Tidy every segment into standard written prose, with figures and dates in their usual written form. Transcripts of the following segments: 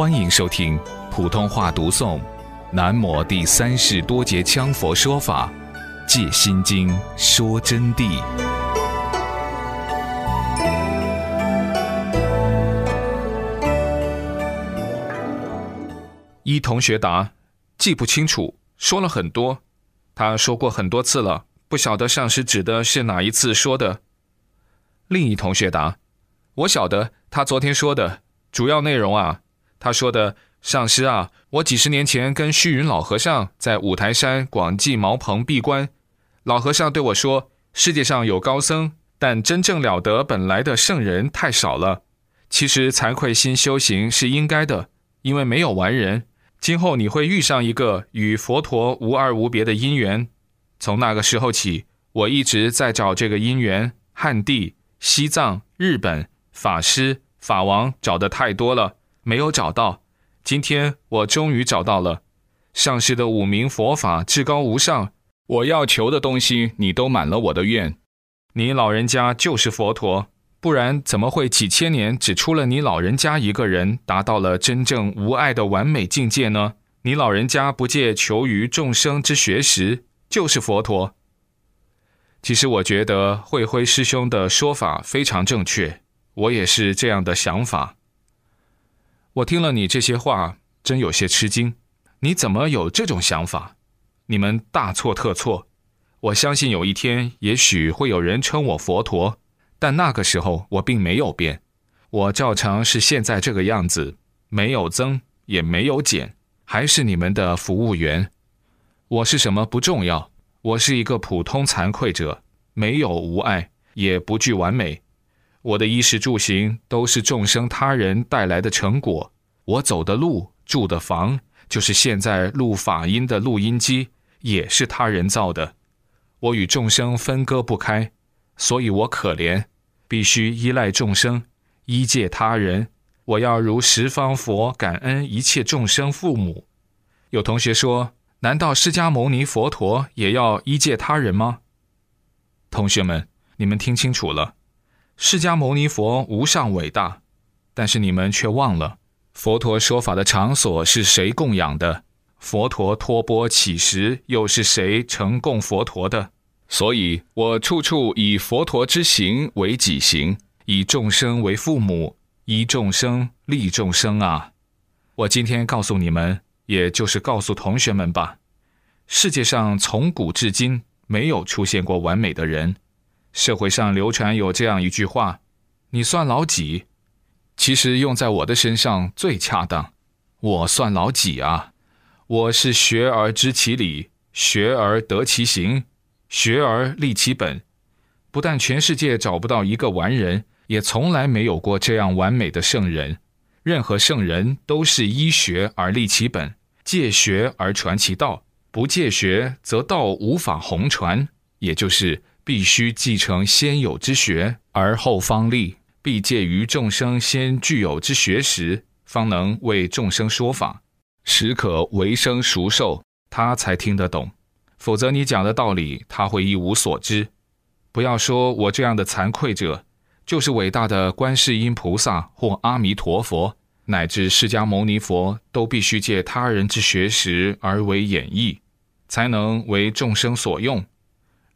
欢迎收听普通话读诵《南摩第三世多杰羌佛说法藉心经说真谛》。一同学答：记不清楚，说了很多，他说过很多次了，不晓得上师指的是哪一次说的。另一同学答：我晓得他昨天说的主要内容啊，他说的上师啊，我几十年前跟虚云老和尚在五台山广济茅棚闭关，老和尚对我说，世界上有高僧，但真正了得本来的圣人太少了。其实惭愧心修行是应该的，因为没有完人，今后你会遇上一个与佛陀无二无别的因缘。从那个时候起，我一直在找这个因缘，汉地、西藏、日本、法师、法王找的太多了，没有找到。今天我终于找到了，上师的五明佛法至高无上，我要求的东西你都满了我的愿。你老人家就是佛陀，不然怎么会几千年只出了你老人家一个人达到了真正无碍的完美境界呢？你老人家不借求于众生之学识，就是佛陀。其实我觉得慧辉师兄的说法非常正确，我也是这样的想法。我听了你这些话，真有些吃惊。你怎么有这种想法？你们大错特错。我相信有一天，也许会有人称我佛陀，但那个时候我并没有变，我照常是现在这个样子，没有增也没有减，还是你们的服务员。我是什么不重要，我是一个普通惭愧者，没有无碍，也不具完美。我的衣食住行都是众生他人带来的成果，我走的路、住的房，就是现在录法音的录音机，也是他人造的。我与众生分割不开，所以我可怜，必须依赖众生，依戒他人。我要如十方佛感恩一切众生父母。有同学说，难道释迦牟尼佛陀也要依戒他人吗？同学们，你们听清楚了。释迦牟尼佛无上伟大，但是你们却忘了，佛陀说法的场所是谁供养的？佛陀托钵乞食又是谁承供佛陀的？所以我处处以佛陀之行为己行，以众生为父母，依众生利众生啊！我今天告诉你们，也就是告诉同学们吧，世界上从古至今没有出现过完美的人。社会上流传有这样一句话，你算老几？其实用在我的身上最恰当。我算老几啊？我是学而知其理，学而得其行，学而立其本。不但全世界找不到一个完人，也从来没有过这样完美的圣人。任何圣人都是依学而立其本，借学而传其道，不借学则道无法弘传，也就是必须继承先有之学，而后方立；必借于众生先具有之学识，方能为众生说法，实可为生熟受，他才听得懂。否则你讲的道理，他会一无所知。不要说我这样的惭愧者，就是伟大的观世音菩萨或阿弥陀佛，乃至释迦牟尼佛，都必须借他人之学识而为演绎，才能为众生所用。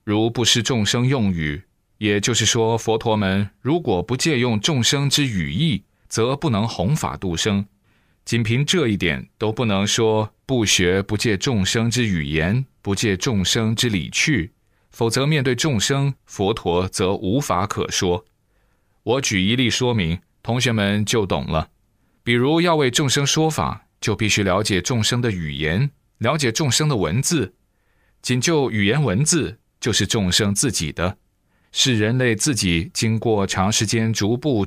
如不是众生用语，也就是说，佛陀们如果不借用众生之语义，则不能弘法度生。仅凭这一点，都不能说不学不借众生之语言，不借众生之理趣，否则面对众生，佛陀则无法可说。我举一例说明，同学们就懂了。比如要为众生说法，就必须了解众生的语言，了解众生的文字。仅就语言文字，就是众生自己的，是人类自己经过长时间逐步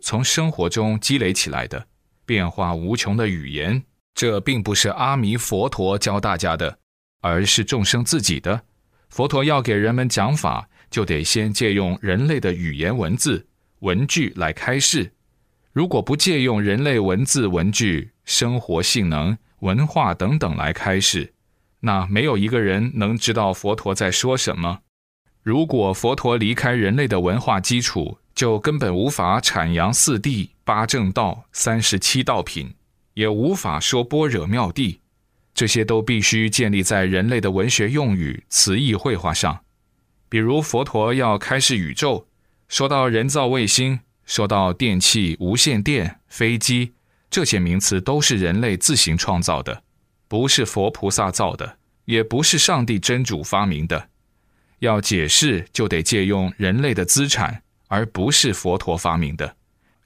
从生活中积累起来的，变化无穷的语言。这并不是阿弥佛陀教大家的，而是众生自己的。佛陀要给人们讲法，就得先借用人类的语言文字文句来开示。如果不借用人类文字文句、生活性能、文化等等来开示，那没有一个人能知道佛陀在说什么。如果佛陀离开人类的文化基础，就根本无法阐扬四谛、八正道、37道品。也无法说般若妙谛，这些都必须建立在人类的文学用语、词义绘画上。比如佛陀要开示宇宙，说到人造卫星，说到电器、无线电、飞机，这些名词都是人类自行创造的，不是佛菩萨造的，也不是上帝真主发明的。要解释就得借用人类的资产，而不是佛陀发明的。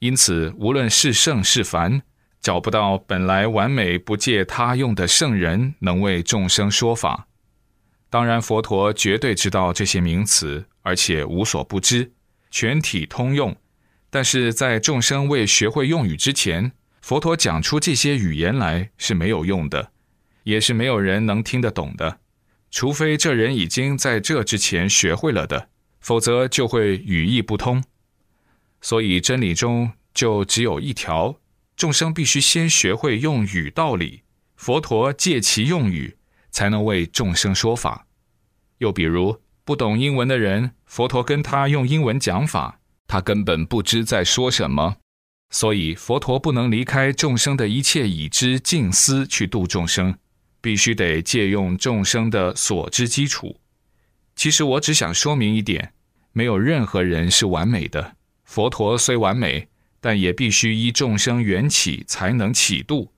因此，无论是圣是凡，找不到本来完美不借他用的圣人能为众生说法。当然，佛陀绝对知道这些名词，而且无所不知，全体通用。但是在众生未学会用语之前，佛陀讲出这些语言来是没有用的，也是没有人能听得懂的，除非这人已经在这之前学会了的，否则就会语义不通。所以真理中就只有一条，众生必须先学会用语道理，佛陀借其用语才能为众生说法。又比如不懂英文的人，佛陀跟他用英文讲法，他根本不知在说什么。所以佛陀不能离开众生的一切已知净思去度众生，必须得借用众生的所知基础。其实我只想说明一点，没有任何人是完美的，佛陀虽完美，但也必须依众生缘起才能起度。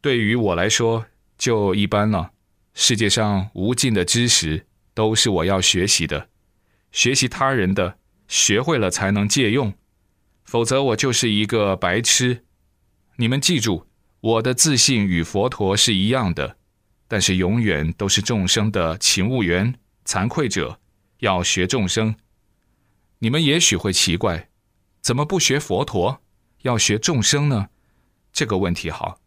对于我来说就一般了，世界上无尽的知识都是我要学习的，学习他人的，学会了才能借用，否则我就是一个白痴。你们记住，我的自信与佛陀是一样的，但是永远都是众生的勤务员、惭愧者，要学众生。你们也许会奇怪，怎么不学佛陀，要学众生呢？这个问题好，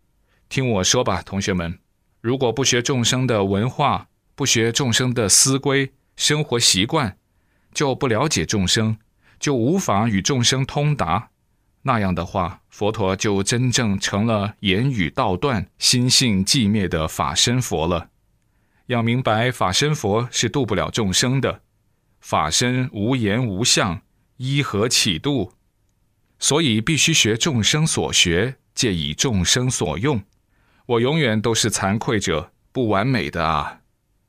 听我说吧，同学们。如果不学众生的文化，不学众生的思规、生活习惯，就不了解众生，就无法与众生通达。那样的话，佛陀就真正成了言语道断、心性寂灭的法身佛了。要明白，法身佛是度不了众生的，法身无言无相，依何起度？所以必须学众生所学，借以众生所用。我永远都是惭愧者，不完美的啊！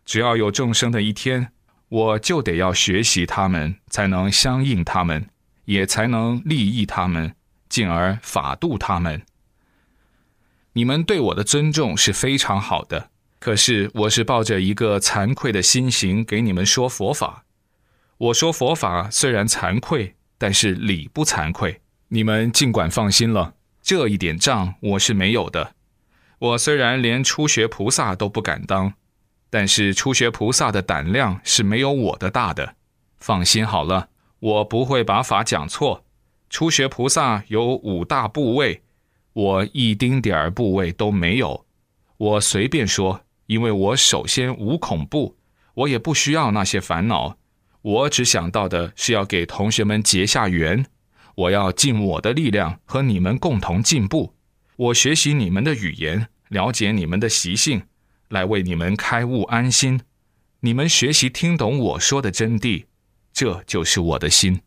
只要有众生的一天，我就得要学习他们，才能相应他们，也才能利益他们，进而法度他们。你们对我的尊重是非常好的，可是我是抱着一个惭愧的心情给你们说佛法。我说佛法虽然惭愧，但是理不惭愧，你们尽管放心了，这一点账我是没有的。我虽然连初学菩萨都不敢当，但是初学菩萨的胆量是没有我的大的，放心好了，我不会把法讲错。初学菩萨有5大部位，我一丁点儿部位都没有，我随便说，因为我首先无恐怖，我也不需要那些烦恼，我只想到的是要给同学们结下缘，我要尽我的力量和你们共同进步，我学习你们的语言，了解你们的习性，来为你们开悟安心，你们学习听懂我说的真谛，这就是我的心。